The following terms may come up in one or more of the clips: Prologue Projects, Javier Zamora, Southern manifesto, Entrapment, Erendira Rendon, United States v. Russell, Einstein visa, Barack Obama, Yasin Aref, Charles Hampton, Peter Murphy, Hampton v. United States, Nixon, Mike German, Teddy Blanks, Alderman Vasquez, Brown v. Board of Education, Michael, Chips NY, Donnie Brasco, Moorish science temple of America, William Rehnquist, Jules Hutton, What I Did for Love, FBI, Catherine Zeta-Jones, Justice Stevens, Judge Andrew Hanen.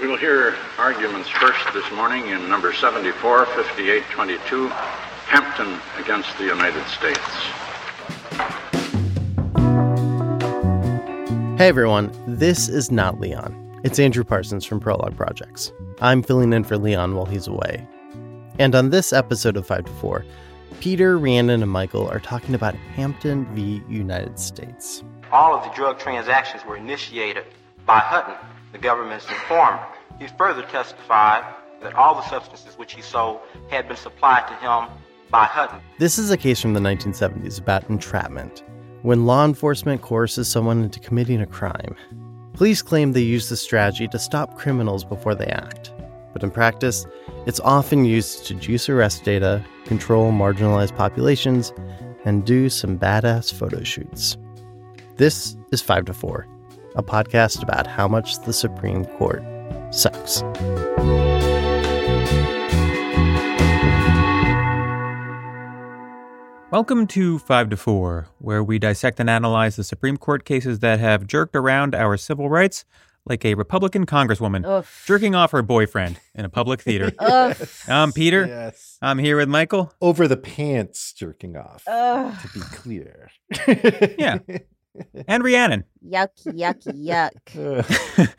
We will hear arguments first this morning in number 74, 5822, Hampton against the United States. Hey everyone, this is not Leon. It's Andrew Parsons from Prologue Projects. I'm filling in for Leon while he's away. And on this episode of 5 to 4, Peter, Rhiannon, and Michael are talking about Hampton v. United States. All of the drug transactions were initiated by Hutton, the government's informer. He further testified that all the substances which he sold had been supplied to him by Hutton. This is a case from the 1970s about entrapment, when law enforcement coerces someone into committing a crime. Police claim they use this strategy to stop criminals before they act. But in practice, it's often used to juice arrest data, control marginalized populations, and do some badass photo shoots. This is 5 to 4. A podcast about how much the Supreme Court sucks. Welcome to 5 to 4, where we dissect and analyze the Supreme Court cases that have jerked around our civil rights like a Republican congresswoman jerking off her boyfriend in a public theater. I'm Peter. Yes. I'm here with Michael. Over the pants jerking off, to be clear. Yeah. And Rhiannon. Yuck, yuck, yuck.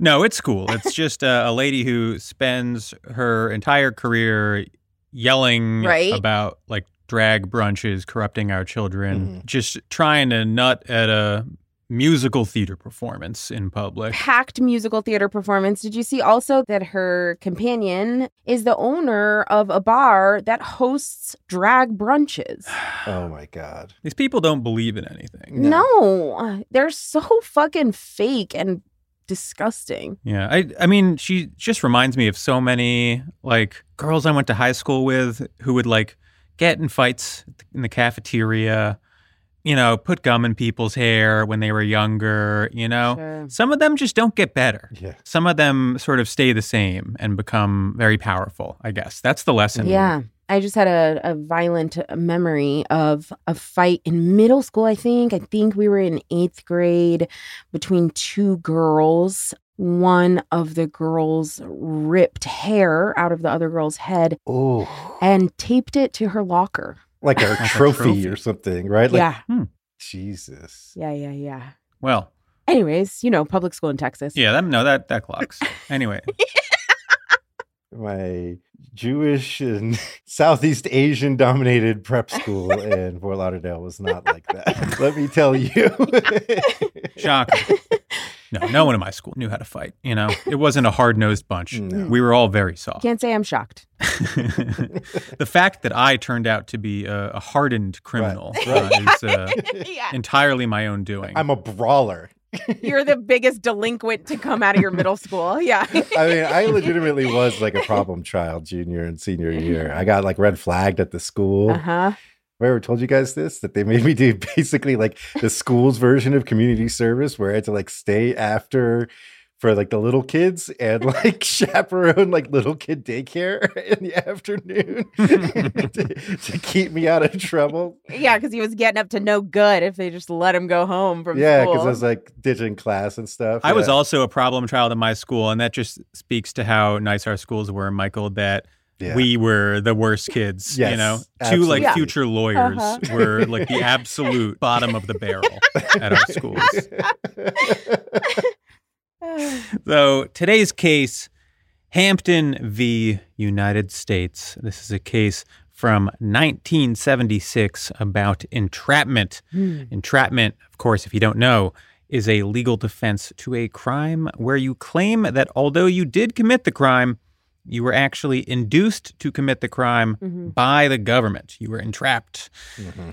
No, it's cool. It's just a lady who spends her entire career yelling about like drag brunches corrupting our children, just trying to nut at a musical theater performance in public. Packed musical theater performance. Did you see also that her companion is the owner of a bar that hosts drag brunches? Oh my God. These people don't believe in anything. No. They're so fucking fake and disgusting. Yeah. I mean, she just reminds me of so many like girls I went to high school with who would like get in fights in the cafeteria, you know, put gum in people's hair when they were younger, you know. Sure. Some of them just don't get better. Yeah. Some of them sort of stay the same and become very powerful, I guess. That's the lesson. Yeah. I just had a violent memory of a fight in middle school, I think. I think we were in 8th grade between two girls. One of the girls ripped hair out of the other girl's head and taped it to her locker. Like a trophy or something, right? Like, yeah. Jesus. Yeah. Well. Anyways, you know, public school in Texas. Yeah, that clocks. Anyway. My Jewish and Southeast Asian dominated prep school in Fort Lauderdale was not like that. Let me tell you. Shocker. No one in my school knew how to fight, you know? It wasn't a hard-nosed bunch. No. We were all very soft. Can't say I'm shocked. The fact that I turned out to be a hardened criminal is entirely my own doing. I'm a brawler. You're the biggest delinquent to come out of your middle school. Yeah. I mean, I legitimately was like a problem child junior and senior year. I got like red flagged at the school. Uh-huh. I ever told you guys this, that they made me do basically like the school's version of community service where I had to like stay after for like the little kids and like chaperone like little kid daycare in the afternoon to keep me out of trouble. Yeah, because he was getting up to no good if they just let him go home from school. Yeah, because I was like ditching class and stuff. I was also a problem child in my school, and that just speaks to how nice our schools were, Michael, that... Yeah. We were the worst kids, you know? Absolutely. Two, like, future lawyers were, like, the absolute bottom of the barrel at our schools. So today's case, Hampton v. United States. This is a case from 1976 about entrapment. Entrapment, of course, if you don't know, is a legal defense to a crime where you claim that although you did commit the crime, you were actually induced to commit the crime by the government. You were entrapped.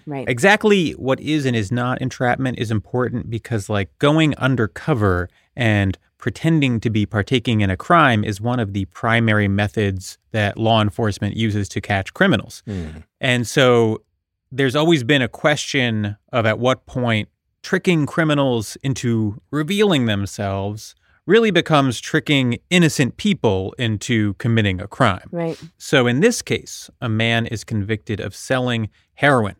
Right. Exactly what is and is not entrapment is important because, like, going undercover and pretending to be partaking in a crime is one of the primary methods that law enforcement uses to catch criminals. And so there's always been a question of at what point tricking criminals into revealing themselves really becomes tricking innocent people into committing a crime. Right. So in this case, a man is convicted of selling heroin.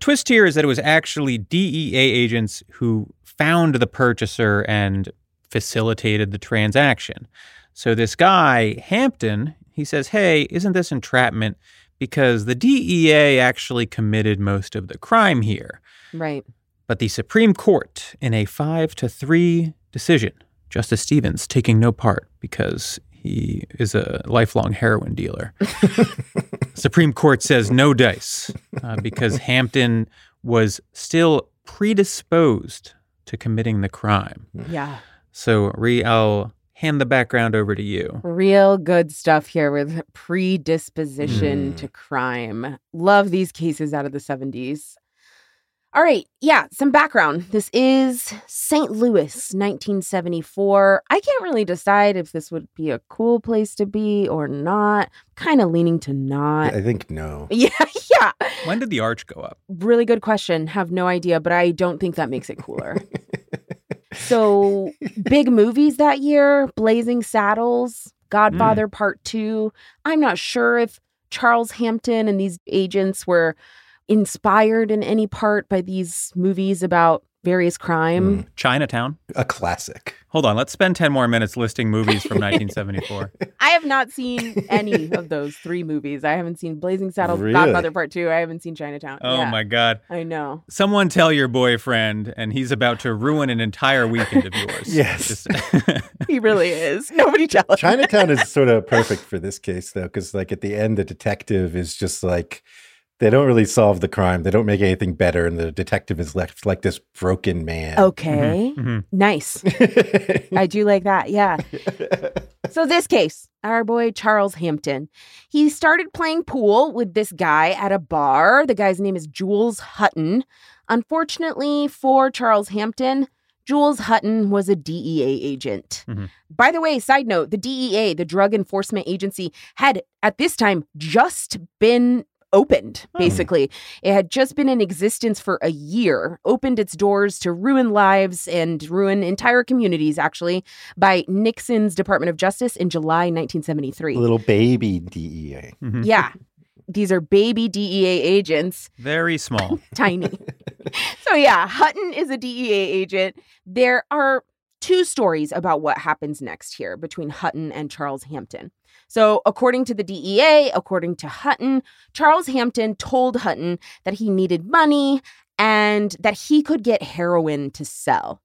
Twist here is that it was actually DEA agents who found the purchaser and facilitated the transaction. So this guy, Hampton, he says, hey, isn't this entrapment? Because the DEA actually committed most of the crime here. Right. But the Supreme Court, in a 5-3 decision, Justice Stevens taking no part because he is a lifelong heroin dealer. Supreme Court says no dice because Hampton was still predisposed to committing the crime. Yeah. So, I'll hand the background over to you. Real good stuff here with predisposition to crime. Love these cases out of the 70s. All right. Yeah. Some background. This is St. Louis, 1974. I can't really decide if this would be a cool place to be or not. Kind of leaning to not. I think no. Yeah. Yeah. When did the arch go up? Really good question. Have no idea, but I don't think that makes it cooler. So big movies that year, Blazing Saddles, Godfather Part 2. I'm not sure if Charles Hampton and these agents were inspired in any part by these movies about various crime. Chinatown. A classic. Hold on. Let's spend 10 more minutes listing movies from 1974. I have not seen any of those three movies. I haven't seen Blazing Saddles, really? Godfather Part 2. I haven't seen Chinatown. Oh, yeah. My God. I know. Someone tell your boyfriend and he's about to ruin an entire weekend of yours. Yes. He really is. Nobody tell him. Chinatown is sort of perfect for this case, though, because like at the end, the detective is just like, they don't really solve the crime. They don't make anything better. And the detective is left like this broken man. Okay. Mm-hmm. Mm-hmm. Nice. I do like that. Yeah. So this case, our boy Charles Hampton, he started playing pool with this guy at a bar. The guy's name is Jules Hutton. Unfortunately for Charles Hampton, Jules Hutton was a DEA agent. Mm-hmm. By the way, side note, the DEA, the Drug Enforcement Agency, had at this time just been opened, basically. It had just been in existence for a year, opened its doors to ruin lives and ruin entire communities, actually, by Nixon's Department of Justice in July 1973. Little baby DEA. Mm-hmm. Yeah. These are baby DEA agents. Very small. Tiny. So yeah, Hutton is a DEA agent. There are two stories about what happens next here between Hutton and Charles Hampton. So according to the DEA, according to Hutton, Charles Hampton told Hutton that he needed money and that he could get heroin to sell.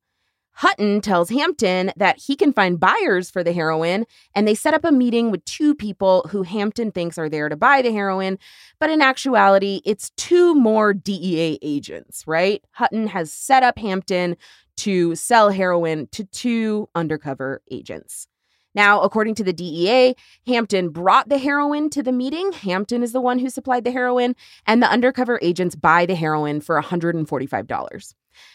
Hutton tells Hampton that he can find buyers for the heroin, and they set up a meeting with two people who Hampton thinks are there to buy the heroin. But in actuality, it's two more DEA agents, right? Hutton has set up Hampton to sell heroin to two undercover agents. Now, according to the DEA, Hampton brought the heroin to the meeting. Hampton is the one who supplied the heroin, and the undercover agents buy the heroin for $145.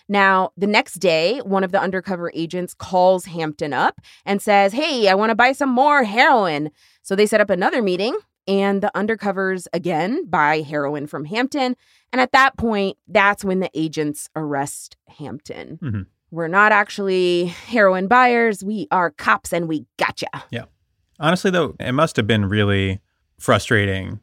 Now, the next day, one of the undercover agents calls Hampton up and says, hey, I want to buy some more heroin. So they set up another meeting, and the undercovers again buy heroin from Hampton. And at that point, that's when the agents arrest Hampton. Mm-hmm. We're not actually heroin buyers. We are cops and we gotcha. Yeah. Honestly, though, it must have been really frustrating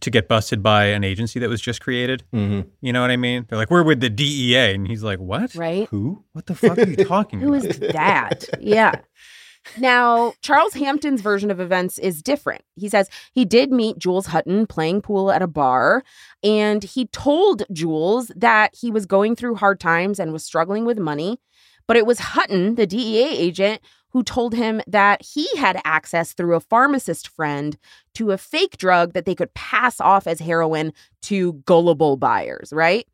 to get busted by an agency that was just created. Mm-hmm. You know what I mean? They're like, we're with the DEA. And he's like, what? Right. Who? What the fuck are you talking about? Who is that? Yeah. Now, Charles Hampton's version of events is different. He says he did meet Jules Hutton playing pool at a bar, and he told Jules that he was going through hard times and was struggling with money. But it was Hutton, the DEA agent, who told him that he had access through a pharmacist friend to a fake drug that they could pass off as heroin to gullible buyers, right?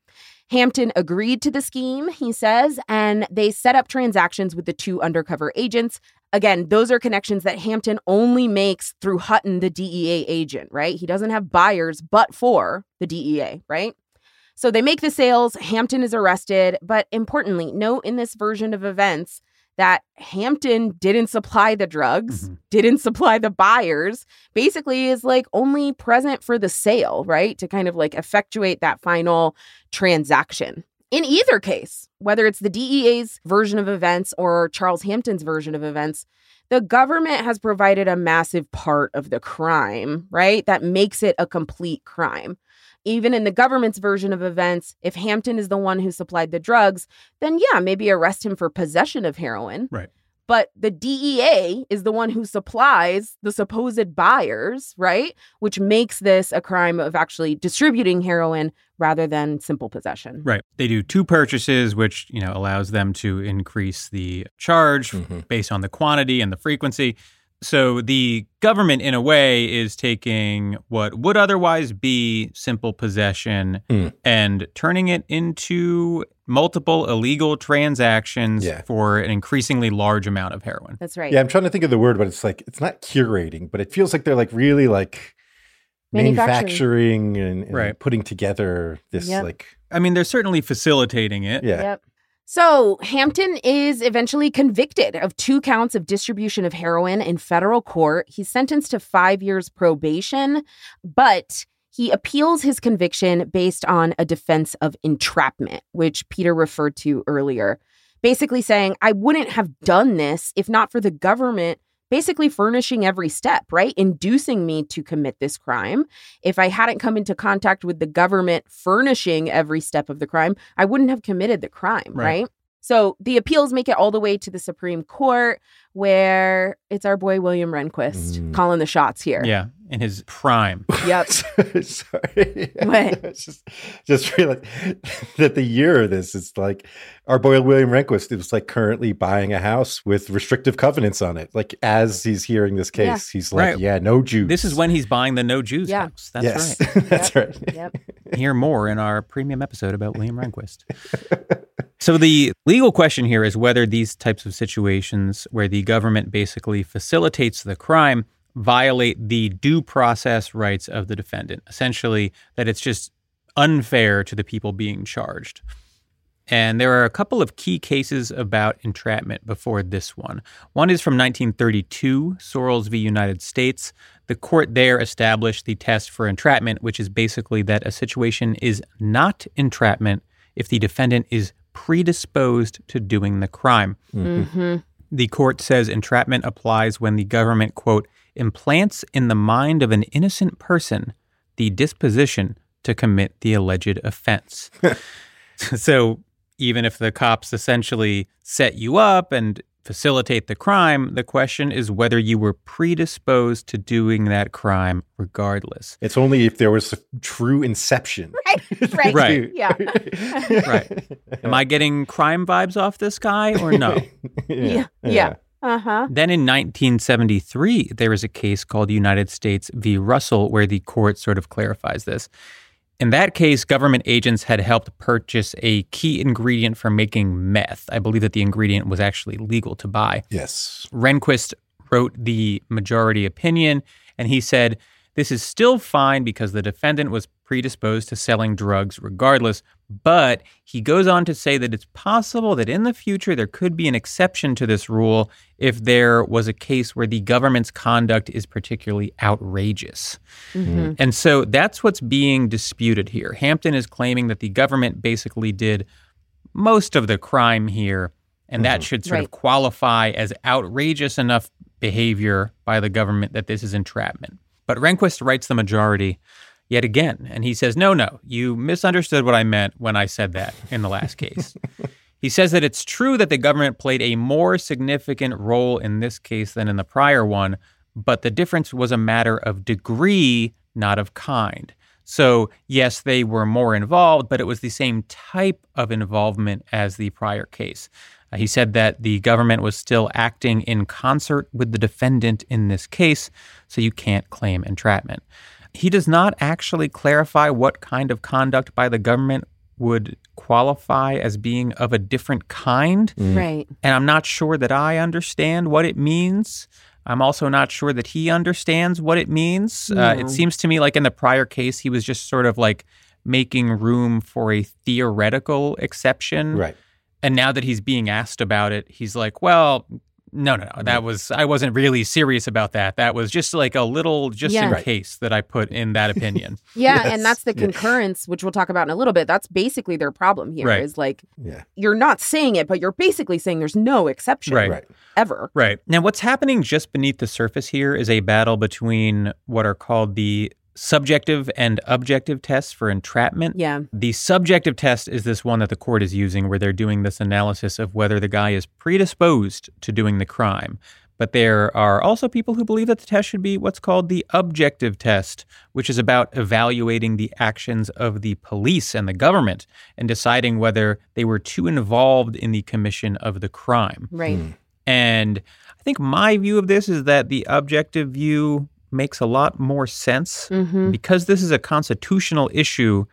Hampton agreed to the scheme, he says, and they set up transactions with the two undercover agents. Again, those are connections that Hampton only makes through Hutton, the DEA agent, right? He doesn't have buyers but for the DEA, right? So they make the sales. Hampton is arrested. But importantly, note in this version of events that Hampton didn't supply the drugs, didn't supply the buyers, basically is like only present for the sale, right? To kind of like effectuate that final transaction. In either case, whether it's the DEA's version of events or Charles Hampton's version of events, the government has provided a massive part of the crime, right? That makes it a complete crime. Even in the government's version of events, if Hampton is the one who supplied the drugs, then yeah, maybe arrest him for possession of heroin. Right. But the DEA is the one who supplies the supposed buyers, right? Which makes this a crime of actually distributing heroin rather than simple possession. Right. They do two purchases, which, you know, allows them to increase the charge based on the quantity and the frequency. So the government, in a way, is taking what would otherwise be simple possession and turning it into multiple illegal transactions for an increasingly large amount of heroin. That's right. Yeah, I'm trying to think of the word, but it's like, it's not curating, but it feels like they're like really like manufacturing and right. putting together this like... I mean, they're certainly facilitating it. Yeah. Yep. So Hampton is eventually convicted of 2 counts of distribution of heroin in federal court. He's sentenced to 5 years probation, but he appeals his conviction based on a defense of entrapment, which Peter referred to earlier, basically saying, I wouldn't have done this if not for the government basically furnishing every step, right? Inducing me to commit this crime. If I hadn't come into contact with the government furnishing every step of the crime, I wouldn't have committed the crime, right? So the appeals make it all the way to the Supreme Court, where it's our boy William Rehnquist calling the shots here. Yeah, in his prime. Yep. Sorry. What? Just realized that the year of this is like our boy William Rehnquist is like currently buying a house with restrictive covenants on it. Like as he's hearing this case, he's like, no Jews. This is when he's buying the no Jews house. That's right. That's right. Yep. Hear more in our premium episode about William Rehnquist. So the legal question here is whether these types of situations where the government basically facilitates the crime violate the due process rights of the defendant, essentially that it's just unfair to the people being charged. And there are a couple of key cases about entrapment before this one. One is from 1932, Sorrells v. United States. The court there established the test for entrapment, which is basically that a situation is not entrapment if the defendant is predisposed to doing the crime. The court says entrapment applies when the government, quote, implants in the mind of an innocent person the disposition to commit the alleged offense. So even if the cops essentially set you up and facilitate the crime, the question is whether you were predisposed to doing that crime regardless. It's only if there was a true inception. Right. Right. Yeah. Right. Am I getting crime vibes off this guy or no? Yeah. Then in 1973, there is a case called United States v. Russell where the court sort of clarifies this. In that case, government agents had helped purchase a key ingredient for making meth. I believe that the ingredient was actually legal to buy. Yes. Rehnquist wrote the majority opinion, and he said, this is still fine because the defendant was predisposed to selling drugs regardless, but he goes on to say that it's possible that in the future there could be an exception to this rule if there was a case where the government's conduct is particularly outrageous. And so that's what's being disputed here. Hampton is claiming that the government basically did most of the crime here, and that should sort of qualify as outrageous enough behavior by the government that this is entrapment. But Rehnquist writes the majority yet again. And he says, no, you misunderstood what I meant when I said that in the last case. He says that it's true that the government played a more significant role in this case than in the prior one, but the difference was a matter of degree, not of kind. So yes, they were more involved, but it was the same type of involvement as the prior case. He said that the government was still acting in concert with the defendant in this case, so you can't claim entrapment. He does not actually clarify what kind of conduct by the government would qualify as being of a different kind. Right. And I'm not sure that I understand what it means. I'm also not sure that he understands what it means. No. It seems to me like in the prior case, he was just sort of like making room for a theoretical exception. Right. And now that he's being asked about it, he's like, well, no, I wasn't really serious about that. That was just like a little, in case that I put in that opinion. And that's the concurrence, which we'll talk about in a little bit. That's basically their problem here is like, you're not saying it, but you're basically saying there's no exception ever. Right. Now, what's happening just beneath the surface here is a battle between what are called the subjective and objective tests for entrapment. Yeah. The subjective test is this one that the court is using where they're doing this analysis of whether the guy is predisposed to doing the crime. But there are also people who believe that the test should be what's called the objective test, which is about evaluating the actions of the police and the government and deciding whether they were too involved in the commission of the crime. Right. And I think my view of this is that the objective view makes a lot more sense because this is a constitutional issue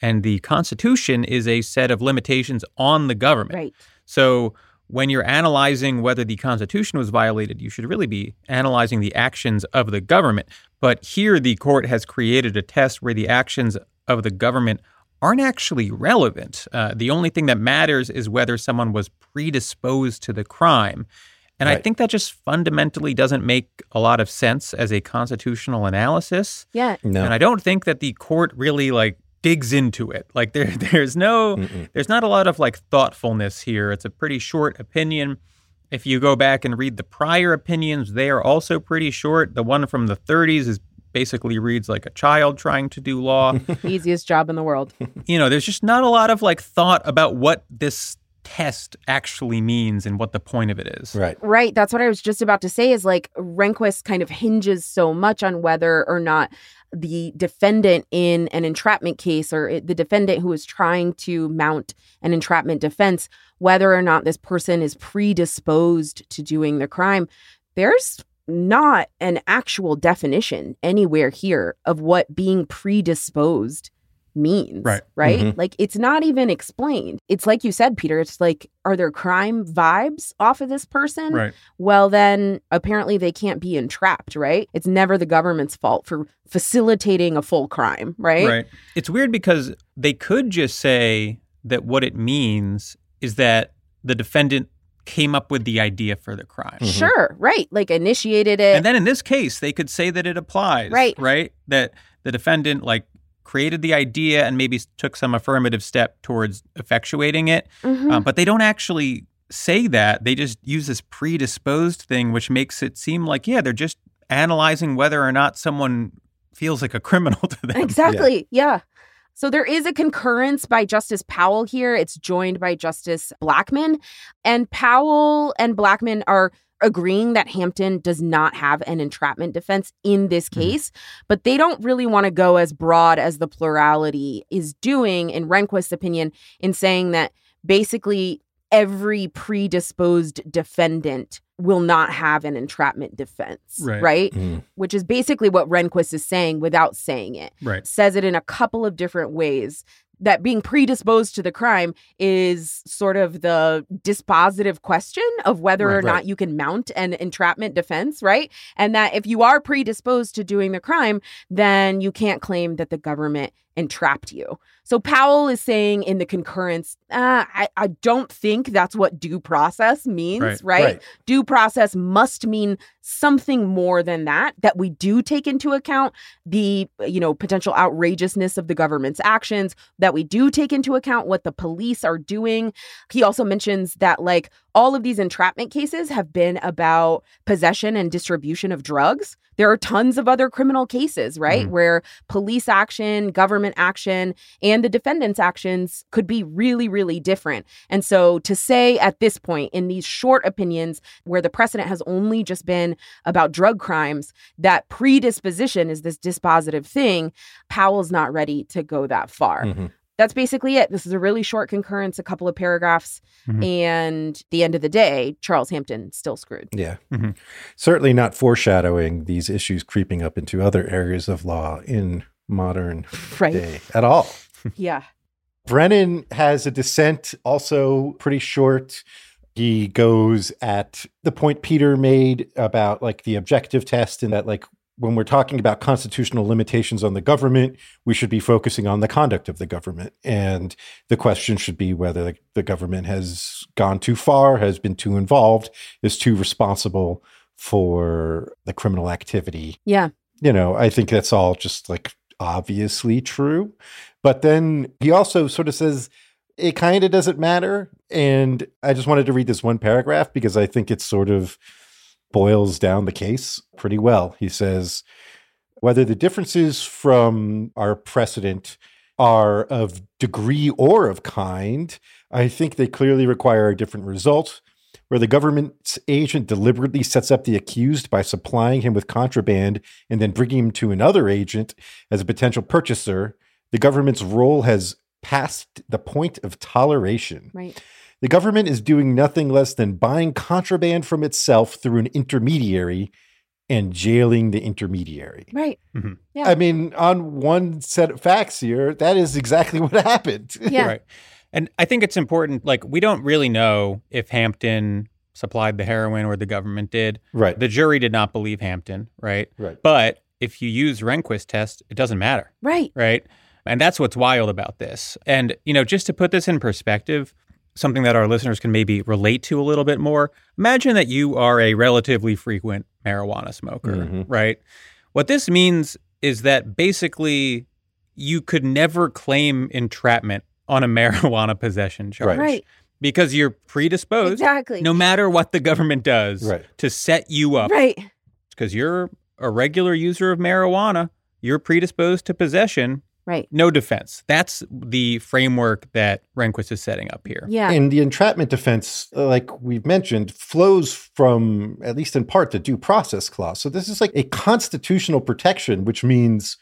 and the Constitution is a set of limitations on the government. Right. So when you're analyzing whether the Constitution was violated, you should really be analyzing the actions of the government. But here the court has created a test where the actions of the government aren't actually relevant. The only thing that matters is whether someone was predisposed to the crime. And right. I think that just fundamentally doesn't make a lot of sense as a constitutional analysis. Yeah. No. And I don't think that the court really digs into it. There's not a lot of thoughtfulness here. It's a pretty short opinion. If you go back and read the prior opinions, they are also pretty short. The one from the 30s is basically reads like a child trying to do law. Easiest job in the world. There's just not a lot of thought about what this test actually means and what the point of it is. Right. That's what I was just about to say is Rehnquist kind of hinges so much on whether or not the defendant in an entrapment case or the defendant who is trying to mount an entrapment defense, whether or not this person is predisposed to doing the crime. There's not an actual definition anywhere here of what being predisposed means, right? Mm-hmm. It's not even explained. It's like you said, Peter, it's are there crime vibes off of this person? Right. Well, then apparently they can't be entrapped, right? It's never the government's fault for facilitating a full crime, right? Right. It's weird because they could just say that what it means is that the defendant came up with the idea for the crime. Mm-hmm. Sure, right. Initiated it. And then in this case, they could say that it applies, right? That the defendant, created the idea and maybe took some affirmative step towards effectuating it. Mm-hmm. But they don't actually say that. They just use this predisposed thing, which makes it seem they're just analyzing whether or not someone feels like a criminal to them. Exactly. Yeah. So there is a concurrence by Justice Powell here. It's joined by Justice Blackmun. And Powell and Blackmun are agreeing that Hampton does not have an entrapment defense in this case, but they don't really want to go as broad as the plurality is doing, in Rehnquist's opinion, in saying that basically every predisposed defendant will not have an entrapment defense, right? Mm. Which is basically what Rehnquist is saying without saying it. Right. Says it in a couple of different ways. That being predisposed to the crime is sort of the dispositive question of whether or not you can mount an entrapment defense, right? And that if you are predisposed to doing the crime, then you can't claim that the government entrapped you. So Powell is saying in the concurrence, I don't think that's what due process means, right? Due process must mean something more than that we do take into account the, potential outrageousness of the government's actions, that we do take into account what the police are doing. He also mentions that all of these entrapment cases have been about possession and distribution of drugs. There are tons of other criminal cases, right, where police action, government action, and the defendant's actions could be really, really different. And so to say at this point in these short opinions where the precedent has only just been about drug crimes, that predisposition is this dispositive thing, Powell's not ready to go that far. Mm-hmm. That's basically it. This is a really short concurrence, a couple of paragraphs, and the end of the day, Charles Hampton still screwed. Yeah. Mm-hmm. Certainly not foreshadowing these issues creeping up into other areas of law in modern day at all. Yeah. Brennan has a dissent, also pretty short. He goes at the point Peter made about the objective test and that when we're talking about constitutional limitations on the government, we should be focusing on the conduct of the government. And the question should be whether the government has gone too far, has been too involved, is too responsible for the criminal activity. Yeah. I think that's all just obviously true. But then he also sort of says it kind of doesn't matter. And I just wanted to read this one paragraph because I think it's sort of boils down the case pretty well. He says, whether the differences from our precedent are of degree or of kind, I think they clearly require a different result, where the government's agent deliberately sets up the accused by supplying him with contraband and then bringing him to another agent as a potential purchaser. The government's role has past the point of toleration. Right. The government is doing nothing less than buying contraband from itself through an intermediary and jailing the intermediary. Right. Mm-hmm. Yeah. I mean, on one set of facts here, that is exactly what happened. Yeah. Right. And I think it's important, like, we don't really know if Hampton supplied the heroin or the government did. Right. The jury did not believe Hampton, right? Right. But if you use Rehnquist test, it doesn't matter. Right. Right. And that's what's wild about this. And, you know, just to put this in perspective, something that our listeners can maybe relate to a little bit more, imagine that you are a relatively frequent marijuana smoker, mm-hmm. right? What this means is that basically you could never claim entrapment on a marijuana possession charge. Right. Because you're predisposed, exactly. no matter what the government does, right. to set you up. Right. Because you're a regular user of marijuana, you're predisposed to possession. Right. No defense. That's the framework that Rehnquist is setting up here. Yeah. And the entrapment defense, like we've mentioned, flows from, at least in part, the due process clause. So this is like a constitutional protection, which means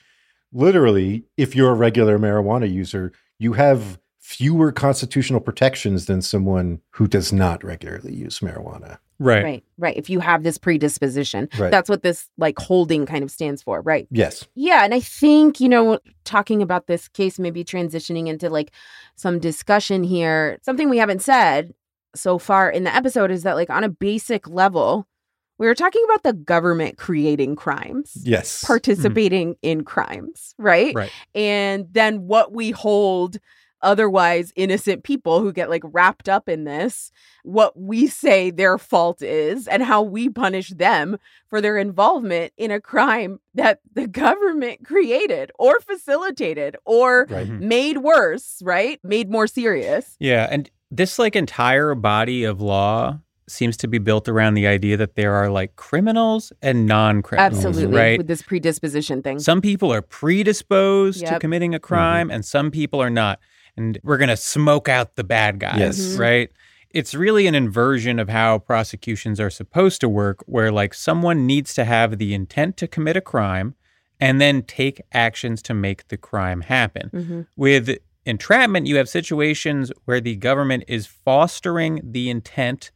literally, if you're a regular marijuana user, you have fewer constitutional protections than someone who does not regularly use marijuana. Right. Right. Right. If you have this predisposition, right. that's what this like holding kind of stands for. Right. Yes. Yeah. And I think, you know, talking about this case, maybe transitioning into like some discussion here, something we haven't said so far in the episode is that like on a basic level, we were talking about the government creating crimes. Yes. Participating mm-hmm. in crimes. Right. Right. And then what we hold otherwise innocent people who get like wrapped up in this, what we say their fault is and how we punish them for their involvement in a crime that the government created or facilitated or right. made worse, right? Made more serious. Yeah. And this like entire body of law seems to be built around the idea that there are like criminals and non-criminals. Absolutely, right? With this predisposition thing. Some people are predisposed yep. to committing a crime mm-hmm. and some people are not. And we're going to smoke out the bad guys, yes. mm-hmm. right? It's really an inversion of how prosecutions are supposed to work, where like someone needs to have the intent to commit a crime and then take actions to make the crime happen. Mm-hmm. With entrapment, you have situations where the government is fostering the intent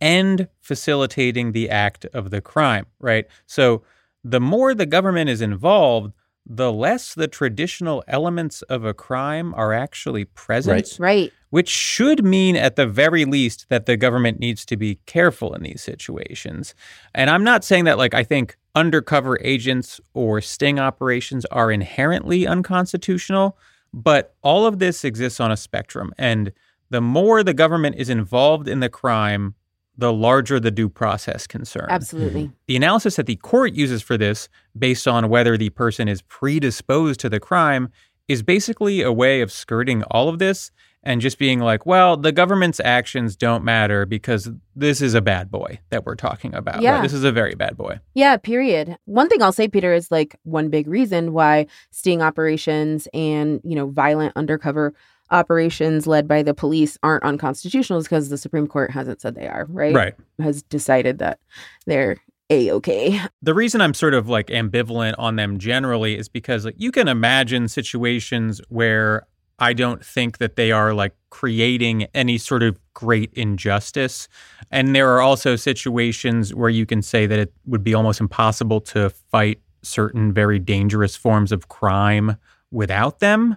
and facilitating the act of the crime, right? So the more the government is involved, the less the traditional elements of a crime are actually present. Right. Right. Which should mean at the very least that the government needs to be careful in these situations. And I'm not saying that, like, I think undercover agents or sting operations are inherently unconstitutional, but all of this exists on a spectrum. And the more the government is involved in the crime, the larger the due process concern. Absolutely. The analysis that the court uses for this, based on whether the person is predisposed to the crime, is basically a way of skirting all of this and just being like, well, the government's actions don't matter because this is a bad boy that we're talking about. Yeah. Right? This is a very bad boy. Yeah, period. One thing I'll say, Peter, is like one big reason why sting operations and, you know, violent undercover operations led by the police aren't unconstitutional is because the Supreme Court hasn't said they are, right? Right. Has decided that they're A-okay. The reason I'm sort of like ambivalent on them generally is because like you can imagine situations where I don't think that they are like creating any sort of great injustice. And there are also situations where you can say that it would be almost impossible to fight certain very dangerous forms of crime without them.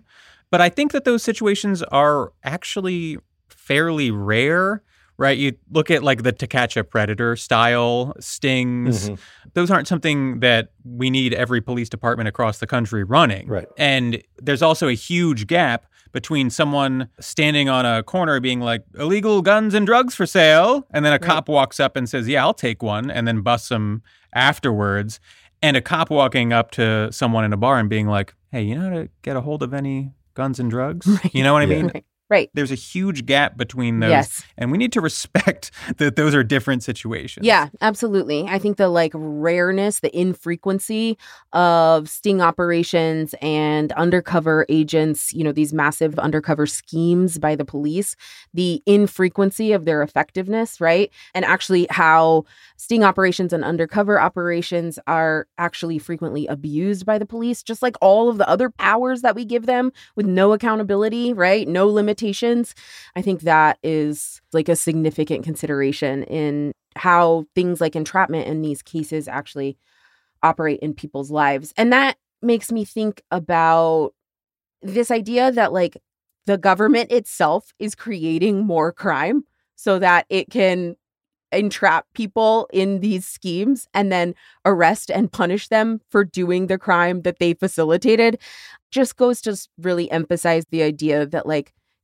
But I think that those situations are actually fairly rare, right? You look at like the To Catch a Predator style stings. Mm-hmm. Those aren't something that we need every police department across the country running. Right. And there's also a huge gap between someone standing on a corner being like, illegal guns and drugs for sale. And then a right. cop walks up and says, yeah, I'll take one, and then busts them afterwards. And a cop walking up to someone in a bar and being like, hey, you know how to get a hold of any guns and drugs? Right. You know what I mean? Right. Right. There's a huge gap between those. Yes. And we need to respect that those are different situations. Yeah, absolutely. I think the rareness, the infrequency of sting operations and undercover agents, these massive undercover schemes by the police, the infrequency of their effectiveness, right? And actually how sting operations and undercover operations are actually frequently abused by the police, just like all of the other powers that we give them with no accountability, right? No limit. I think that is a significant consideration in how things like entrapment in these cases actually operate in people's lives. And that makes me think about this idea that the government itself is creating more crime so that it can entrap people in these schemes and then arrest and punish them for doing the crime that they facilitated, just goes to really emphasize the idea that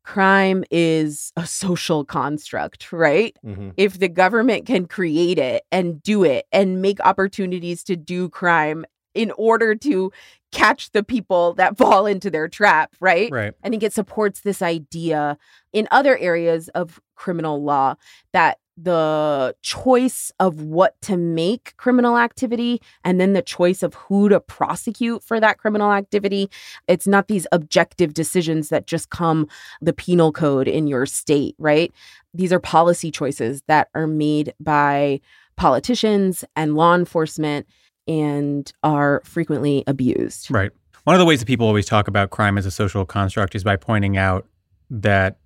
crime is a social construct, right? Mm-hmm. If the government can create it and do it and make opportunities to do crime in order to catch the people that fall into their trap, right? Right. I think it supports this idea in other areas of criminal law that the choice of what to make criminal activity and then the choice of who to prosecute for that criminal activity, it's not these objective decisions that just come the penal code in your state, right? These are policy choices that are made by politicians and law enforcement and are frequently abused. Right. One of the ways that people always talk about crime as a social construct is by pointing out that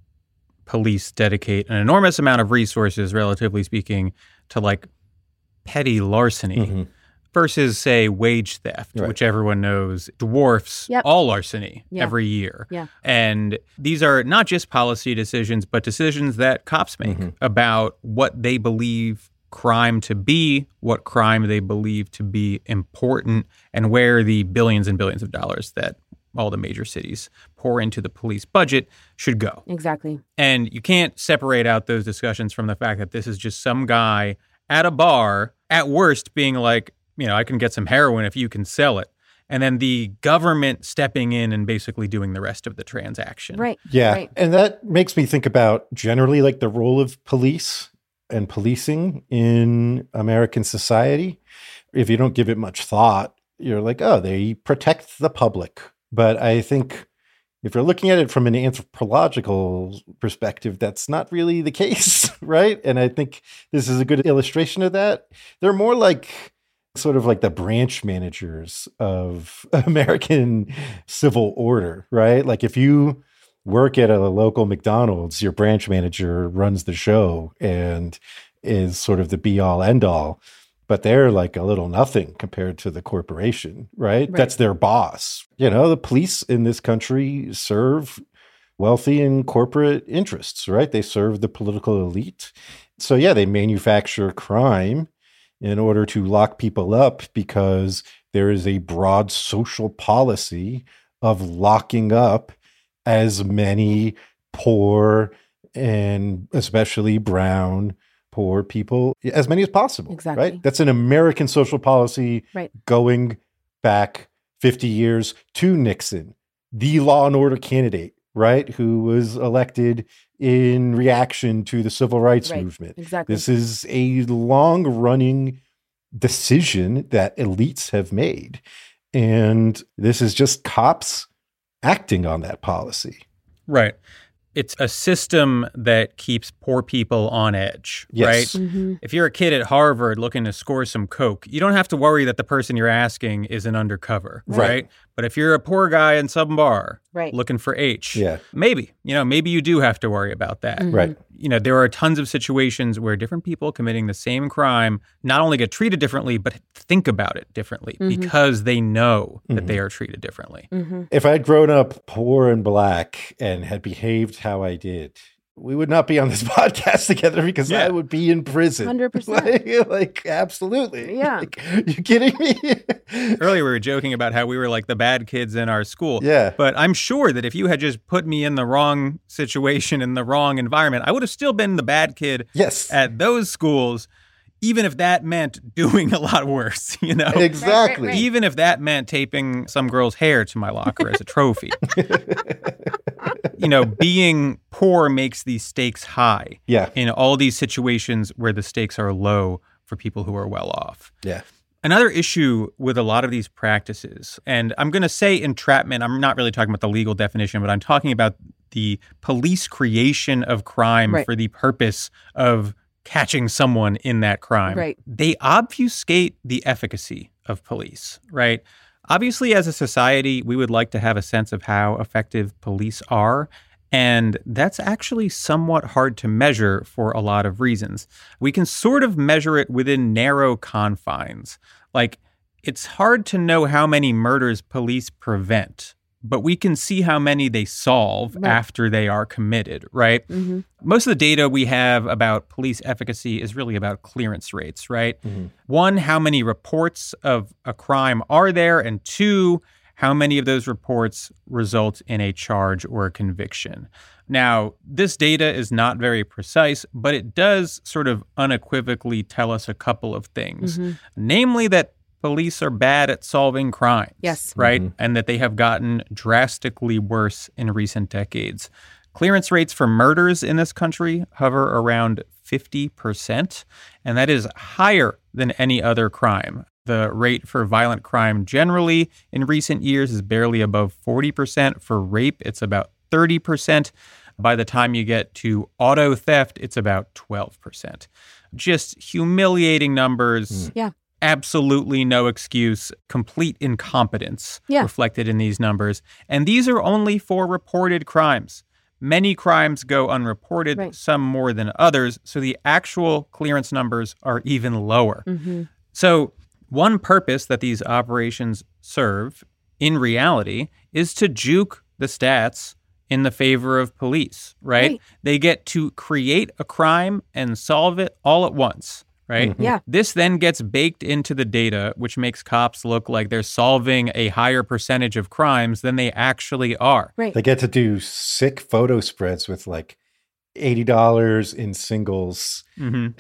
police dedicate an enormous amount of resources, relatively speaking, to petty larceny mm-hmm. versus, say, wage theft, right. which everyone knows dwarfs yep. all larceny yeah. every year. Yeah. And these are not just policy decisions, but decisions that cops make mm-hmm. about what they believe crime to be, what crime they believe to be important, and where the billions and billions of dollars that all the major cities pour into the police budget should go. Exactly. And you can't separate out those discussions from the fact that this is just some guy at a bar, at worst, being I can get some heroin if you can sell it. And then the government stepping in and basically doing the rest of the transaction. Right. Yeah. Right. And that makes me think about generally the role of police and policing in American society. If you don't give it much thought, you're oh, they protect the public. But I think if you're looking at it from an anthropological perspective, that's not really the case, right? And I think this is a good illustration of that. They're more sort of the branch managers of American civil order, right? If you work at a local McDonald's, your branch manager runs the show and is sort of the be-all, end-all. But they're a little nothing compared to the corporation, right? That's their boss. The police in this country serve wealthy and corporate interests, right? They serve the political elite. So yeah, they manufacture crime in order to lock people up because there is a broad social policy of locking up as many poor and especially brown poor people, as many as possible. Exactly. Right? That's an American social policy right. going back 50 years to Nixon, the law and order candidate, right? Who was elected in reaction to the civil rights right. movement. Exactly. This is a long running decision that elites have made. And this is just cops acting on that policy. Right. It's a system that keeps poor people on edge, yes. right? Mm-hmm. If you're a kid at Harvard looking to score some coke, you don't have to worry that the person you're asking is an undercover, right? But if you're a poor guy in some bar right. looking for H, yeah. maybe you do have to worry about that. Mm-hmm. Right. There are tons of situations where different people committing the same crime not only get treated differently, but think about it differently mm-hmm. because they know mm-hmm. that they are treated differently. Mm-hmm. If I'd grown up poor and black and had behaved how I did, we would not be on this podcast together because yeah. I would be in prison. 100%. Absolutely. Yeah. You kidding me? Earlier, we were joking about how we were the bad kids in our school. Yeah. But I'm sure that if you had just put me in the wrong situation, in the wrong environment, I would have still been the bad kid yes. at those schools, even if that meant doing a lot worse, Exactly. Right. Even if that meant taping some girl's hair to my locker as a trophy. you know, being poor makes these stakes high. Yeah. In all these situations where the stakes are low for people who are well off. Yeah. Another issue with a lot of these practices, and I'm going to say entrapment, I'm not really talking about the legal definition, but I'm talking about the police creation of crime for the purpose of catching someone in that crime. Right. They obfuscate the efficacy of police, right? Obviously, as a society, we would like to have a sense of how effective police are. And that's actually somewhat hard to measure for a lot of reasons. We can sort of measure it within narrow confines. Like, it's hard to know how many murders police prevent, but we can see how many they solve after they are committed, right? Mm-hmm. Most of the data we have about police efficacy is really about clearance rates, right? Mm-hmm. One, how many reports of a crime are there? And two, how many of those reports result in a charge or a conviction? Now, this data is not very precise, but it does sort of unequivocally tell us a couple of things, namely that police are bad at solving crimes, right? Mm-hmm. And that they have gotten drastically worse in recent decades. Clearance rates for murders in this country hover around 50%, and that is higher than any other crime. The rate for violent crime generally in recent years is barely above 40%. For rape, it's about 30%. By the time you get to auto theft, it's about 12%. Just humiliating numbers. Yeah. Absolutely no excuse. Complete incompetence reflected in these numbers. And these are only for reported crimes. Many crimes go unreported, some more than others. So the actual clearance numbers are even lower. Mm-hmm. So one purpose that these operations serve, in reality, is to juke the stats in the favor of police, right? They get to create a crime and solve it all at once, right? Mm-hmm. Yeah. This then gets baked into the data, which makes cops look like they're solving a higher percentage of crimes than they actually are. Right. They get to do sick photo spreads with like $80 in singles, and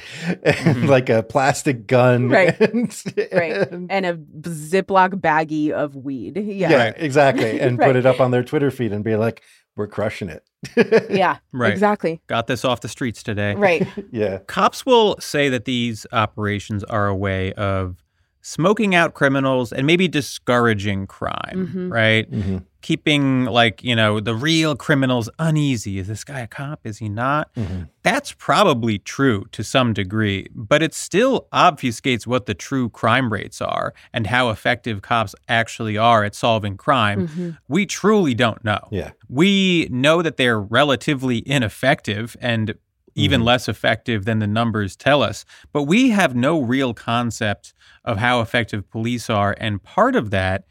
like a plastic gun, and a Ziploc baggie of weed, exactly, and put it up on their Twitter feed and be like, "We're crushing it." Exactly. Got this off the streets today, Cops will say that these operations are a way of smoking out criminals and maybe discouraging crime, right? Mm-hmm. Keeping, like, you know, the real criminals uneasy. Is this guy a cop? Is he not? Mm-hmm. That's probably true to some degree, but it still obfuscates what the true crime rates are and how effective cops actually are at solving crime. Mm-hmm. We truly don't know. Yeah. We know that they're relatively ineffective and even less effective than the numbers tell us. But we have no real concept of how effective police are. And part of that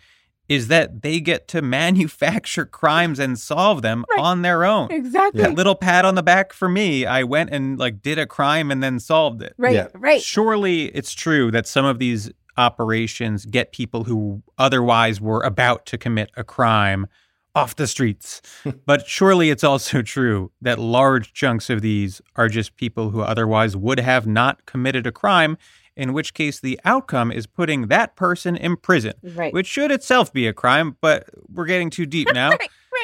is that they get to manufacture crimes and solve them on their own. Exactly. Yeah. Little pat on the back for me. I went and like did a crime and then solved it. Right, yeah. Surely it's true that some of these operations get people who otherwise were about to commit a crime off the streets. But surely it's also true that large chunks of these are just people who otherwise would have not committed a crime, in which case the outcome is putting that person in prison, which should itself be a crime, but we're getting too deep now.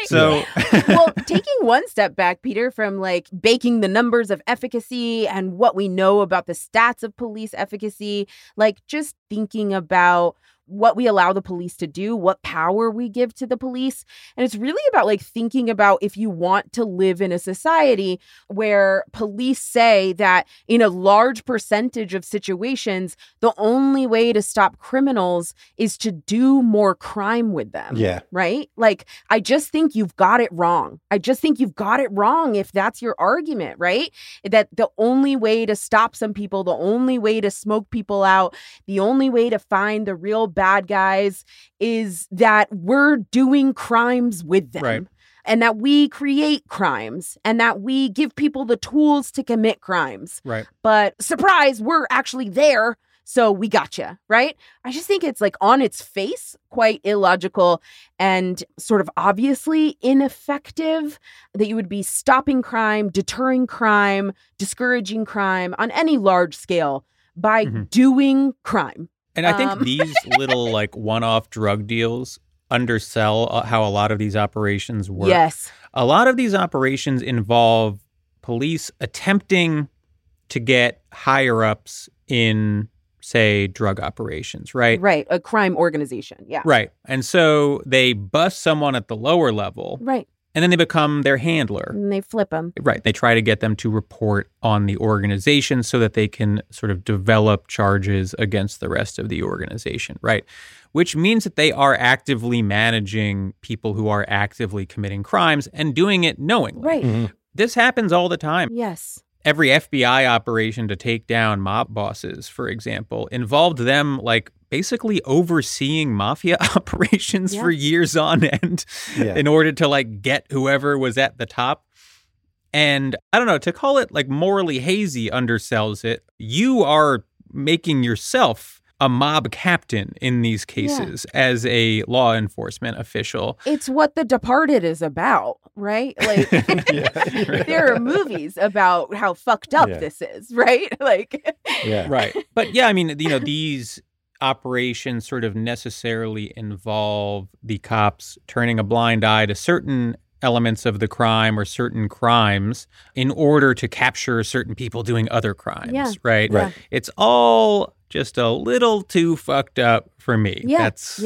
So, well, taking one step back, Peter, from like baking the numbers of efficacy and what we know about the stats of police efficacy, like just thinking about what we allow the police to do, what power we give to the police. And it's really about like thinking about if you want to live in a society where police say that in a large percentage of situations, the only way to stop criminals is to do more crime with them. Yeah. Right? Like, I just think you've got it wrong. I just think you've got it wrong if that's your argument, right? That the only way to stop some people, the only way to smoke people out, the only way to find the real bad guys is that we're doing crimes with them, and that we create crimes, and that we give people the tools to commit crimes. Right. But surprise, we're actually there, so we gotcha, right? I just think it's like on its face, quite illogical and sort of obviously ineffective that you would be stopping crime, deterring crime, discouraging crime on any large scale by doing crime. And I think these little like one-off drug deals undersell how a lot of these operations work. Yes. A lot of these operations involve police attempting to get higher ups in, say, drug operations, right? Right. A crime organization. Yeah. Right. And so they bust someone at the lower level. Right. And then they become their handler. And they flip them. Right. They try to get them to report on the organization so that they can sort of develop charges against the rest of the organization. Right. Which means that they are actively managing people who are actively committing crimes and doing it knowingly. Right. Mm-hmm. This happens all the time. Yes. Every FBI operation to take down mob bosses, for example, involved them like basically overseeing mafia operations for years on end in order to like get whoever was at the top. And I don't know, to call it like morally hazy undersells it. You are making yourself a mob captain in these cases as a law enforcement official. It's what The Departed is about, right? Like there are movies about how fucked up this is, right? Like right. But yeah, I mean, you know, these operations sort of necessarily involve the cops turning a blind eye to certain elements of the crime or certain crimes in order to capture certain people doing other crimes, right? Right. It's all just a little too fucked up for me. Yeah, that's...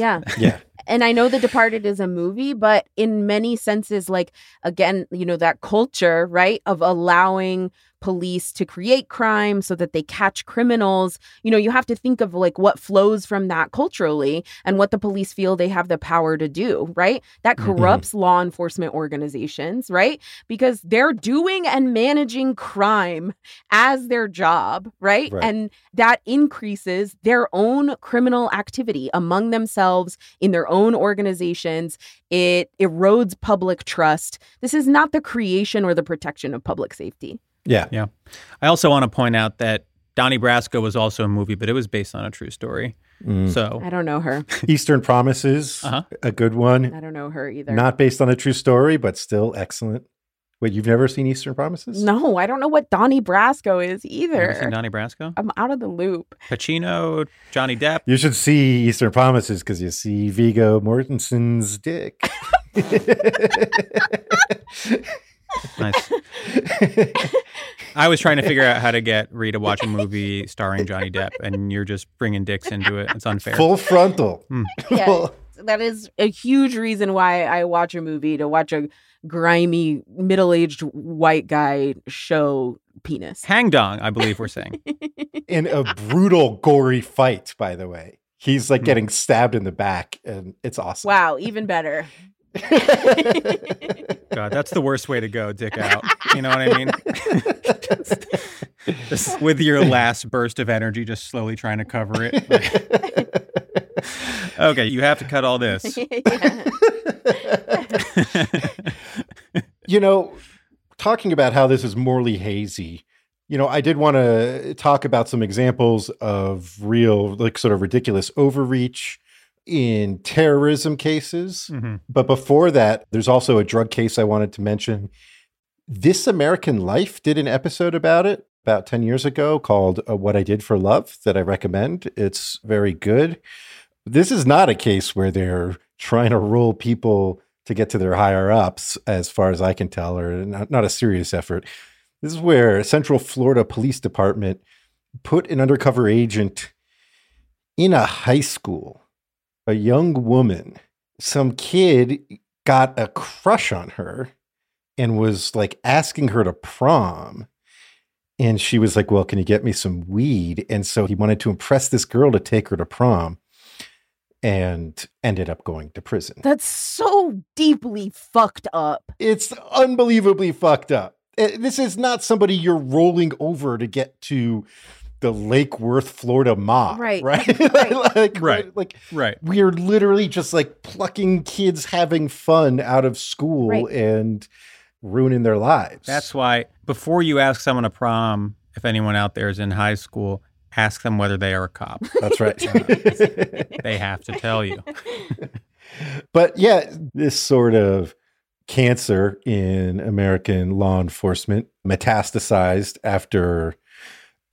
And I know The Departed is a movie, but in many senses, like, again, you know, that culture, right, of allowing police to create crime so that they catch criminals. You know, you have to think of like what flows from that culturally and what the police feel they have the power to do, right? That corrupts law enforcement organizations, right? Because they're doing and managing crime as their job, right? And that increases their own criminal activity among themselves in their own organizations. It erodes public trust. This is not the creation or the protection of public safety. Yeah. Yeah. I also want to point out that Donnie Brasco was also a movie, but it was based on a true story. So I don't know her. Eastern Promises, a good one. I don't know her either. Not based on a true story, but still excellent. Wait, you've never seen Eastern Promises? No, I don't know what Donnie Brasco is either. Have you seen Donnie Brasco? I'm out of the loop. Pacino, Johnny Depp. You should see Eastern Promises because you see Viggo Mortensen's dick. Nice. I was trying to figure out how to get Rita to watch a movie starring Johnny Depp, and you're just bringing dicks into it. It's unfair. Full frontal. Yeah, that is a huge reason why I watch a movie, to watch a grimy, middle-aged white guy show penis. Hangdong, I believe we're saying. In a brutal, gory fight, by the way. He's like getting stabbed in the back, and it's awesome. Wow, even better. God, that's the worst way to go, dick out. You know what I mean? Just with your last burst of energy, just slowly trying to cover it. Like, okay, you have to cut all this. You know, talking about how this is morally hazy, you know, I did want to talk about some examples of real, like, sort of ridiculous overreach in terrorism cases. But before that, there's also a drug case I wanted to mention. This American Life did an episode about it about 10 years ago called What I Did for Love that I recommend. It's very good. This is not a case where they're trying to roll people to get to their higher ups, as far as I can tell, or not a serious effort. This is where Central Florida Police Department put an undercover agent in a high school. A young woman, some kid got a crush on her and was like asking her to prom. And she was like, well, can you get me some weed? And so he wanted to impress this girl to take her to prom and ended up going to prison. That's so deeply fucked up. It's unbelievably fucked up. This is not somebody you're rolling over to get to the Lake Worth, Florida mob, right? Right. We are literally just like plucking kids having fun out of school and ruining their lives. That's why before you ask someone to prom, if anyone out there is in high school, ask them whether they are a cop. That's right. They have to tell you. But yeah, this sort of cancer in American law enforcement metastasized after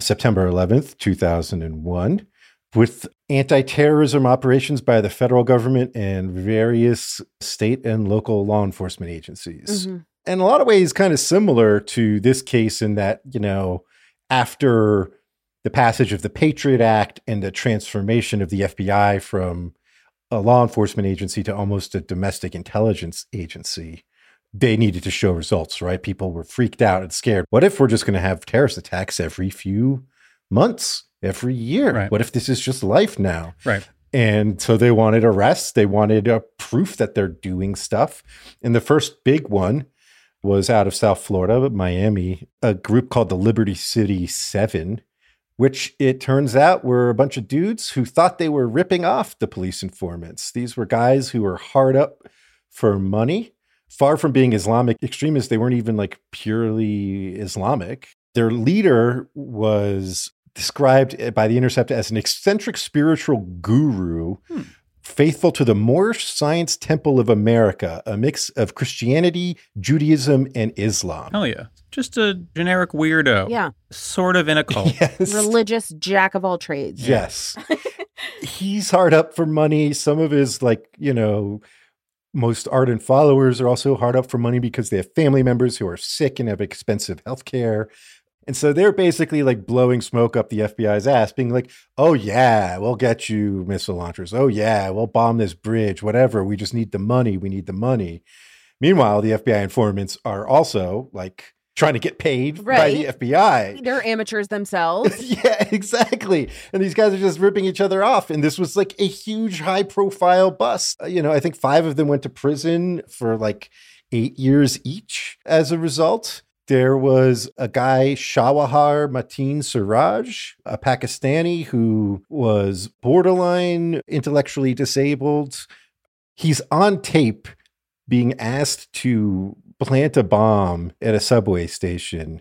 September 11th, 2001, with anti-terrorism operations by the federal government and various state and local law enforcement agencies. Mm-hmm. And a lot of ways kind of similar to this case in that, you know, after the passage of the Patriot Act and the transformation of the FBI from a law enforcement agency to almost a domestic intelligence agency, they needed to show results, right? People were freaked out and scared. What if we're just going to have terrorist attacks every few months, every year? Right. What if this is just life now? Right. And so they wanted arrests. They wanted a proof that they're doing stuff. And the first big one was out of South Florida, Miami, a group called the Liberty City Seven, which it turns out were a bunch of dudes who thought they were ripping off the police informants. These were guys who were hard up for money. Far from being Islamic extremists, they weren't even like purely Islamic. Their leader was described by The Intercept as an eccentric spiritual guru, faithful to the Moorish science temple of America, a mix of Christianity, Judaism, and Islam. Hell yeah. Just a generic weirdo. Yeah. Sort of in a cult. Yes. Religious jack of all trades. Yes. He's hard up for money. Some of his, like, you know, most ardent followers are also hard up for money because they have family members who are sick and have expensive health care. And so they're basically like blowing smoke up the FBI's ass, being like, oh, yeah, we'll get you missile launchers. Oh, yeah, we'll bomb this bridge, whatever. We just need the money. We need the money. Meanwhile, the FBI informants are also like trying to get paid by the FBI. They're amateurs themselves. Yeah, exactly. And these guys are just ripping each other off. And this was like a huge high profile bust. You know, I think 5 of them went to prison for like 8 years each as a result. There was a guy, Shahwar Matin Siraj, a Pakistani who was borderline intellectually disabled. He's on tape being asked to plant a bomb at a subway station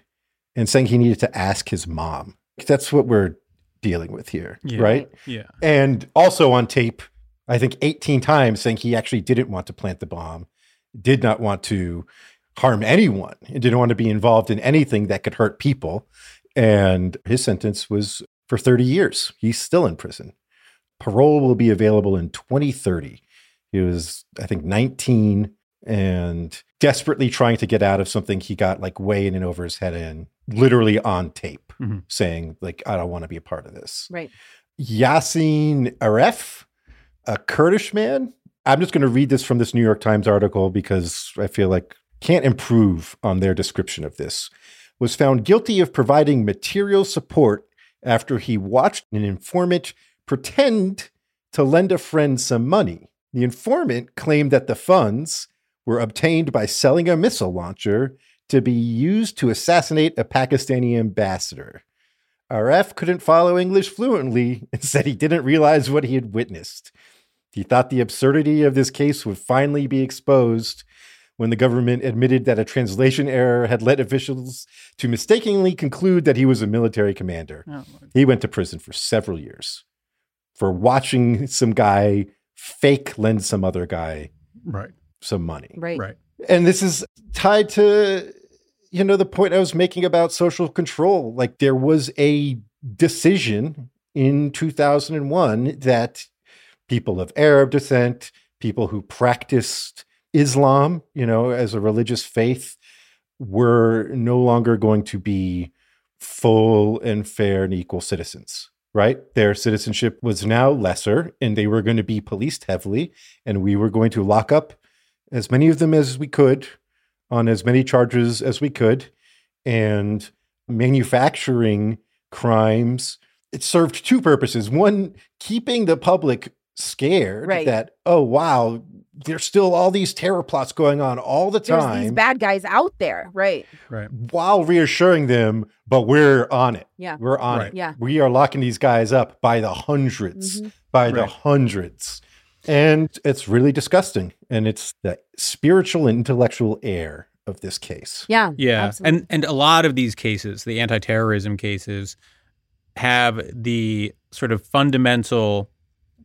and saying he needed to ask his mom. That's what we're dealing with here, right? Yeah. And also on tape, I think 18 times saying he actually didn't want to plant the bomb, did not want to harm anyone, and didn't want to be involved in anything that could hurt people. And his sentence was for 30 years. He's still in prison. Parole will be available in 2030. He was, I think, 19 and desperately trying to get out of something he got like way in and over his head in, literally on tape, saying like, I don't want to be a part of this. Right. Yasin Aref, a Kurdish man. I'm just going to read this from this New York Times article because I feel like can't improve on their description of this, was found guilty of providing material support after he watched an informant pretend to lend a friend some money. The informant claimed that the funds were obtained by selling a missile launcher to be used to assassinate a Pakistani ambassador. Aref couldn't follow English fluently and said he didn't realize what he had witnessed. He thought the absurdity of this case would finally be exposed when the government admitted that a translation error had led officials to mistakenly conclude that he was a military commander. Oh, he went to prison for several years for watching some guy fake lend some other guy some money. Right. And this is tied to, you know, the point I was making about social control. Like there was a decision in 2001 that people of Arab descent, people who practiced Islam, you know, as a religious faith, were no longer going to be full and fair and equal citizens, right? Their citizenship was now lesser and they were going to be policed heavily. And we were going to lock up as many of them as we could on as many charges as we could. And manufacturing crimes, it served two purposes. One, keeping the public scared that, oh, wow, there's still all these terror plots going on all the time. There's these bad guys out there, right? While reassuring them, but we're on it. Yeah. We're on it. Yeah. We are locking these guys up by the hundreds, the hundreds. And it's really disgusting. And it's the spiritual and intellectual air of this case. Yeah. Absolutely. And a lot of these cases, the anti-terrorism cases, have the sort of fundamental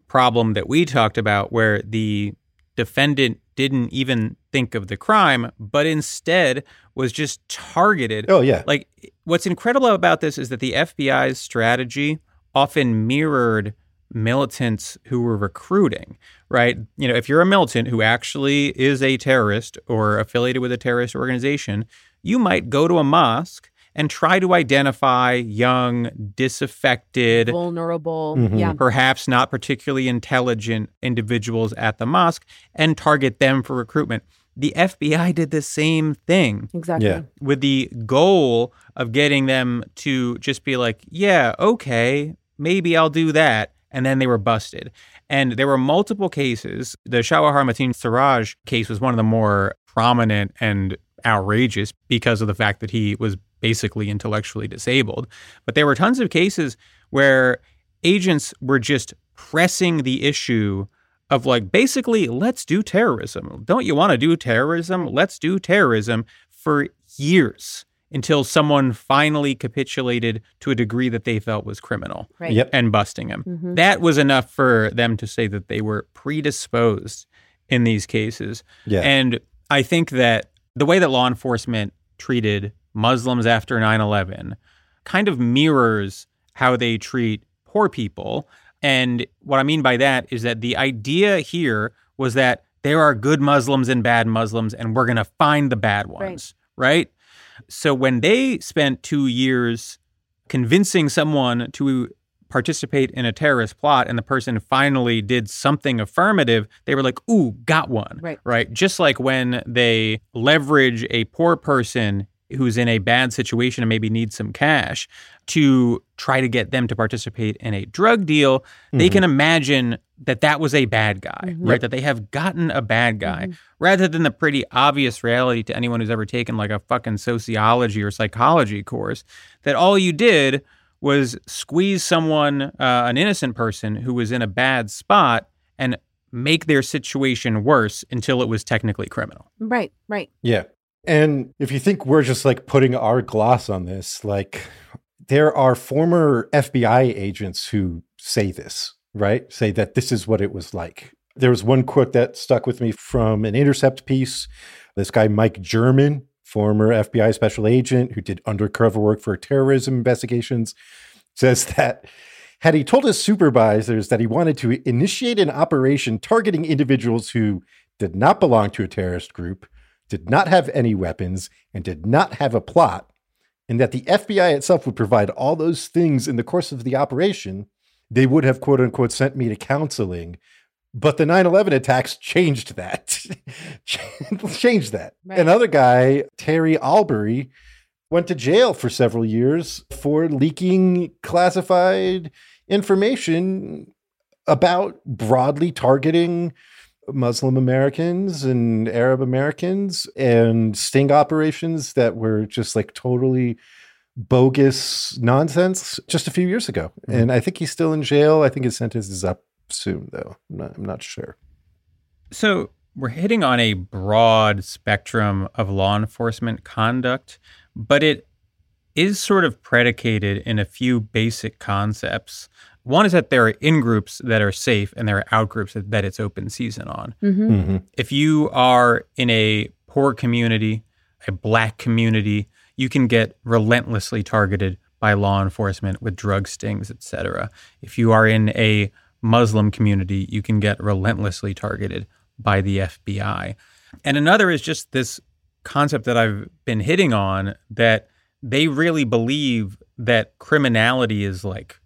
problem that we talked about where the defendant didn't even think of the crime, but instead was just targeted. Oh, yeah. Like, what's incredible about this is that the FBI's strategy often mirrored militants who were recruiting, right? You know, if you're a militant who actually is a terrorist or affiliated with a terrorist organization, you might go to a mosque and try to identify young, disaffected, vulnerable, perhaps not particularly intelligent individuals at the mosque and target them for recruitment. The FBI did the same thing. Exactly. Yeah. With the goal of getting them to just be like, yeah, okay, maybe I'll do that. And then they were busted. And there were multiple cases. The Shahwar Matin Siraj case was one of the more prominent and outrageous because of the fact that he was basically intellectually disabled. But there were tons of cases where agents were just pressing the issue of like, basically, let's do terrorism. Don't you want to do terrorism? Let's do terrorism for years until someone finally capitulated to a degree that they felt was criminal and busting him. Mm-hmm. That was enough for them to say that they were predisposed in these cases. Yeah. And I think that the way that law enforcement treated Muslims after 9/11 kind of mirrors how they treat poor people. And what I mean by that is that the idea here was that there are good Muslims and bad Muslims, and we're going to find the bad ones, right? So when they spent 2 years convincing someone to participate in a terrorist plot and the person finally did something affirmative, they were like, ooh, got one, right? Just like when they leverage a poor person who's in a bad situation and maybe needs some cash to try to get them to participate in a drug deal, they can imagine that that was a bad guy, right? That they have gotten a bad guy rather than the pretty obvious reality to anyone who's ever taken like a fucking sociology or psychology course that all you did was squeeze someone, an innocent person who was in a bad spot and make their situation worse until it was technically criminal. Right. Yeah. And if you think we're just like putting our gloss on this, like there are former FBI agents who say this, right? Say that this is what it was like. There was one quote that stuck with me from an Intercept piece. This guy, Mike German, former FBI special agent who did undercover work for terrorism investigations, says that had he told his supervisors that he wanted to initiate an operation targeting individuals who did not belong to a terrorist group, did not have any weapons, and did not have a plot, and that the FBI itself would provide all those things in the course of the operation, they would have, quote unquote, sent me to counseling. But the 9/11 attacks changed that. Right. Another guy, Terry Albury, went to jail for several years for leaking classified information about broadly targeting Muslim Americans and Arab Americans and sting operations that were just like totally bogus nonsense just a few years ago. Mm-hmm. And I think he's still in jail. I think his sentence is up soon, though. I'm not sure. So we're hitting on a broad spectrum of law enforcement conduct, but it is sort of predicated in a few basic concepts. One is that there are in-groups that are safe and there are out-groups that it's open season on. Mm-hmm. Mm-hmm. If you are in a poor community, a Black community, you can get relentlessly targeted by law enforcement with drug stings, et cetera. If you are in a Muslim community, you can get relentlessly targeted by the FBI. And another is just this concept that I've been hitting on that they really believe that criminality is like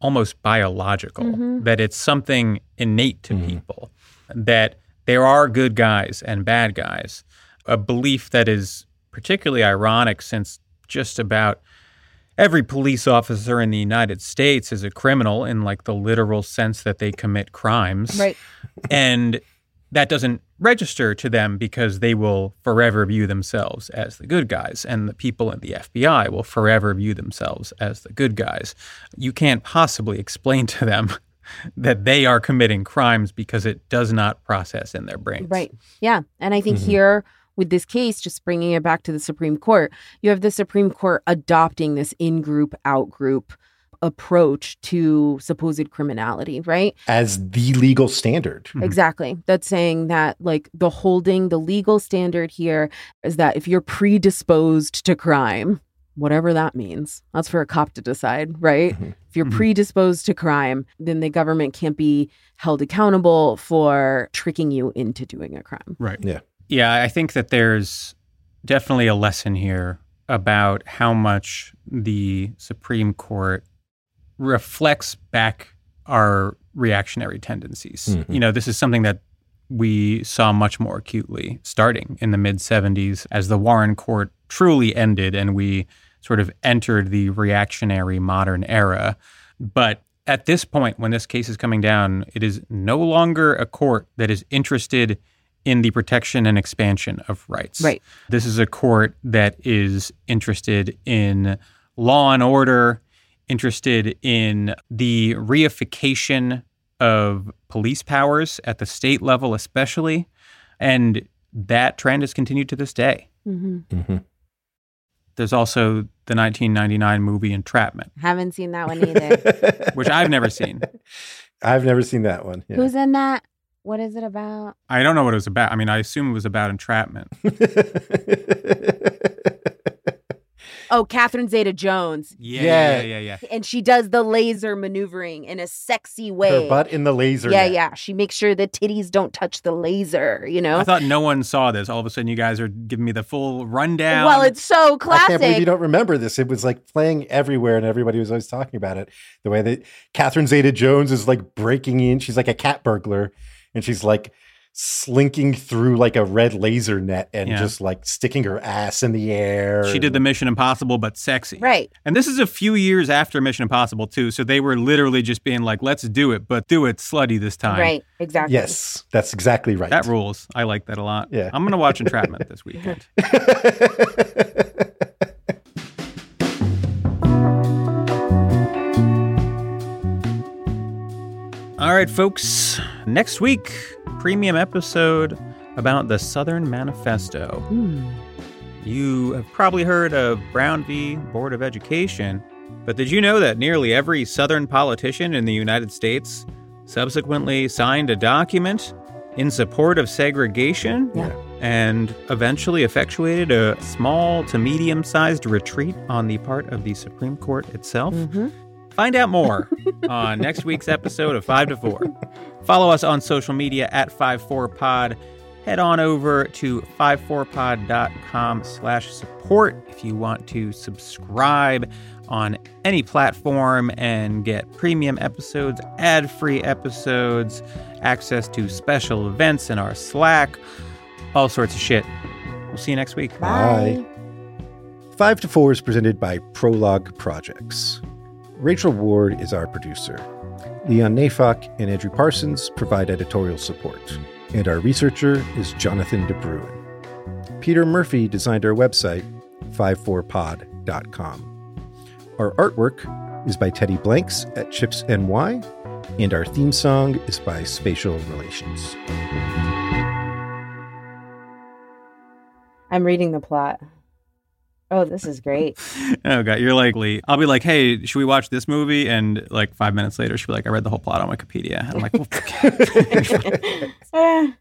almost biological, that it's something innate to people, that there are good guys and bad guys, a belief that is particularly ironic since just about every police officer in the United States is a criminal in like the literal sense that they commit crimes. Right. And that doesn't register to them because they will forever view themselves as the good guys, and the people in the FBI will forever view themselves as the good guys. You can't possibly explain to them that they are committing crimes because it does not process in their brains. Right. Yeah. And I think here with this case, just bringing it back to the Supreme Court, you have the Supreme Court adopting this in-group, out-group approach to supposed criminality, right? As the legal standard. Exactly. That's saying that like the legal standard here is that if you're predisposed to crime, whatever that means. That's for a cop to decide, right? Mm-hmm. If you're predisposed to crime, then the government can't be held accountable for tricking you into doing a crime. Right. Yeah. Yeah, I think that there's definitely a lesson here about how much the Supreme Court reflects back our reactionary tendencies. Mm-hmm. You know, this is something that we saw much more acutely starting in the mid-'70s as the Warren Court truly ended and we sort of entered the reactionary modern era. But at this point, when this case is coming down, it is no longer a court that is interested in the protection and expansion of rights. Right. This is a court that is interested in law and order, interested in the reification of police powers at the state level especially, and that trend has continued to this day. Mm-hmm. Mm-hmm. There's also the 1999 movie Entrapment. Haven't seen that one either. Which I've never seen. I've never seen that one. Yeah. Who's in that? What is it about? I don't know what it was about. I mean, I assume it was about entrapment. Oh, Catherine Zeta-Jones. Yeah. And she does the laser maneuvering in a sexy way. Her butt in the laser. Yeah. She makes sure the titties don't touch the laser, you know? I thought no one saw this. All of a sudden, you guys are giving me the full rundown. Well, it's so classic. I can't believe you don't remember this. It was like playing everywhere, and everybody was always talking about it. The way that Catherine Zeta-Jones is like breaking in. She's like a cat burglar, and she's like slinking through like a red laser net and just like sticking her ass in the air. She did the Mission Impossible, but sexy. Right. And this is a few years after Mission Impossible 2. So they were literally just being like, let's do it, but do it slutty this time. Right. Exactly. Yes. That's exactly right. That rules. I like that a lot. Yeah. I'm going to watch Entrapment this weekend. All right, folks. Next week, premium episode about the Southern Manifesto. You have probably heard of Brown v. Board of Education, but did you know that nearly every Southern politician in the United States subsequently signed a document in support of segregation and eventually effectuated a small to medium-sized retreat on the part of the Supreme Court itself? Mm-hmm. Find out more on next week's episode of 5 to 4. Follow us on social media at 54pod. Head on over to 54pod.com/support if you want to subscribe on any platform and get premium episodes, ad-free episodes, access to special events in our Slack, all sorts of shit. We'll see you next week. Bye. 5 to 4 is presented by Prologue Projects. Rachel Ward is our producer. Leon Neyfakh and Andrew Parsons provide editorial support. And our researcher is Jonathan DeBruin. Peter Murphy designed our website, 54pod.com. Our artwork is by Teddy Blanks at Chips NY. And our theme song is by Spatial Relations. I'm reading the plot. Oh, this is great. Oh, God, you're likely. I'll be like, hey, should we watch this movie? And like 5 minutes later, she'll be like, I read the whole plot on Wikipedia. And I'm like, okay.